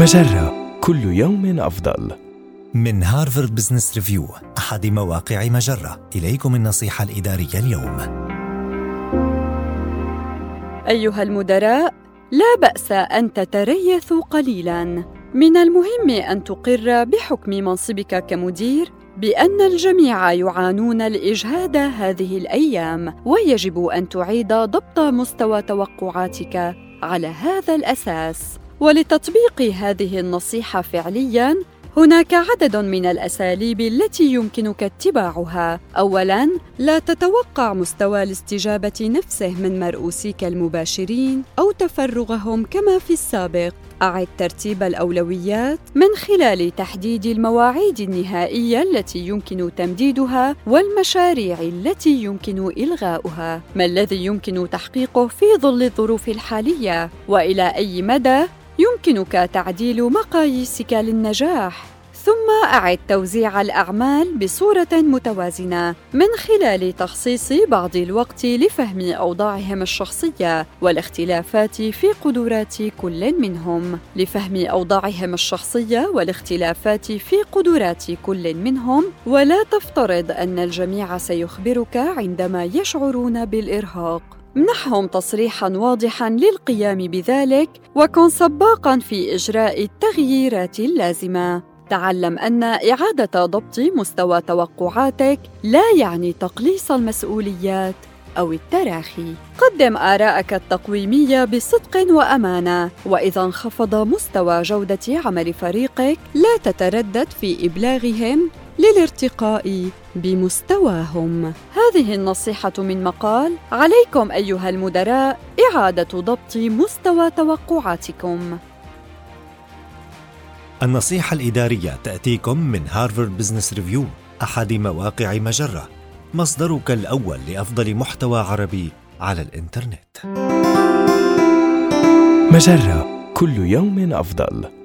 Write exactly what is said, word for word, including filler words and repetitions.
مجرة، كل يوم أفضل. من هارفارد بزنس ريفيو، أحد مواقع مجرة، إليكم النصيحة الإدارية اليوم. أيها المدراء، لا بأس أن تتريثوا قليلاً. من المهم أن تقر بحكم منصبك كمدير بأن الجميع يعانون الإجهاد هذه الأيام، ويجب أن تعيد ضبط مستوى توقعاتك على هذا الأساس. ولتطبيق هذه النصيحة فعلياً، هناك عدد من الأساليب التي يمكنك اتباعها. أولاً، لا تتوقع مستوى الاستجابة نفسه من مرؤوسيك المباشرين أو تفرغهم كما في السابق. أعد ترتيب الأولويات من خلال تحديد المواعيد النهائية التي يمكن تمديدها والمشاريع التي يمكن إلغاؤها، ما الذي يمكن تحقيقه في ظل الظروف الحالية، وإلى أي مدى يمكنك تعديل مقاييسك للنجاح. ثم أعد توزيع الأعمال بصورة متوازنة من خلال تخصيص بعض الوقت لفهم أوضاعهم الشخصية والاختلافات في قدرات كل منهم لفهم أوضاعهم الشخصية والاختلافات في قدرات كل منهم ولا تفترض أن الجميع سيخبرك عندما يشعرون بالإرهاق. منحهم تصريحاً واضحاً للقيام بذلك، وكن سباقاً في إجراء التغييرات اللازمة. تعلم أن إعادة ضبط مستوى توقعاتك لا يعني تقليص المسؤوليات أو التراخي. قدم آراءك التقويمية بصدق وأمانة، وإذا انخفض مستوى جودة عمل فريقك لا تتردد في إبلاغهم للارتقاء بمستواهم. هذه النصيحة من مقال عليكم أيها المدراء إعادة ضبط مستوى توقعاتكم. النصيحة الإدارية تأتيكم من هارفارد بزنس ريفيو، أحد مواقع مجرة، مصدرك الأول لأفضل محتوى عربي على الإنترنت. مجرة، كل يوم أفضل.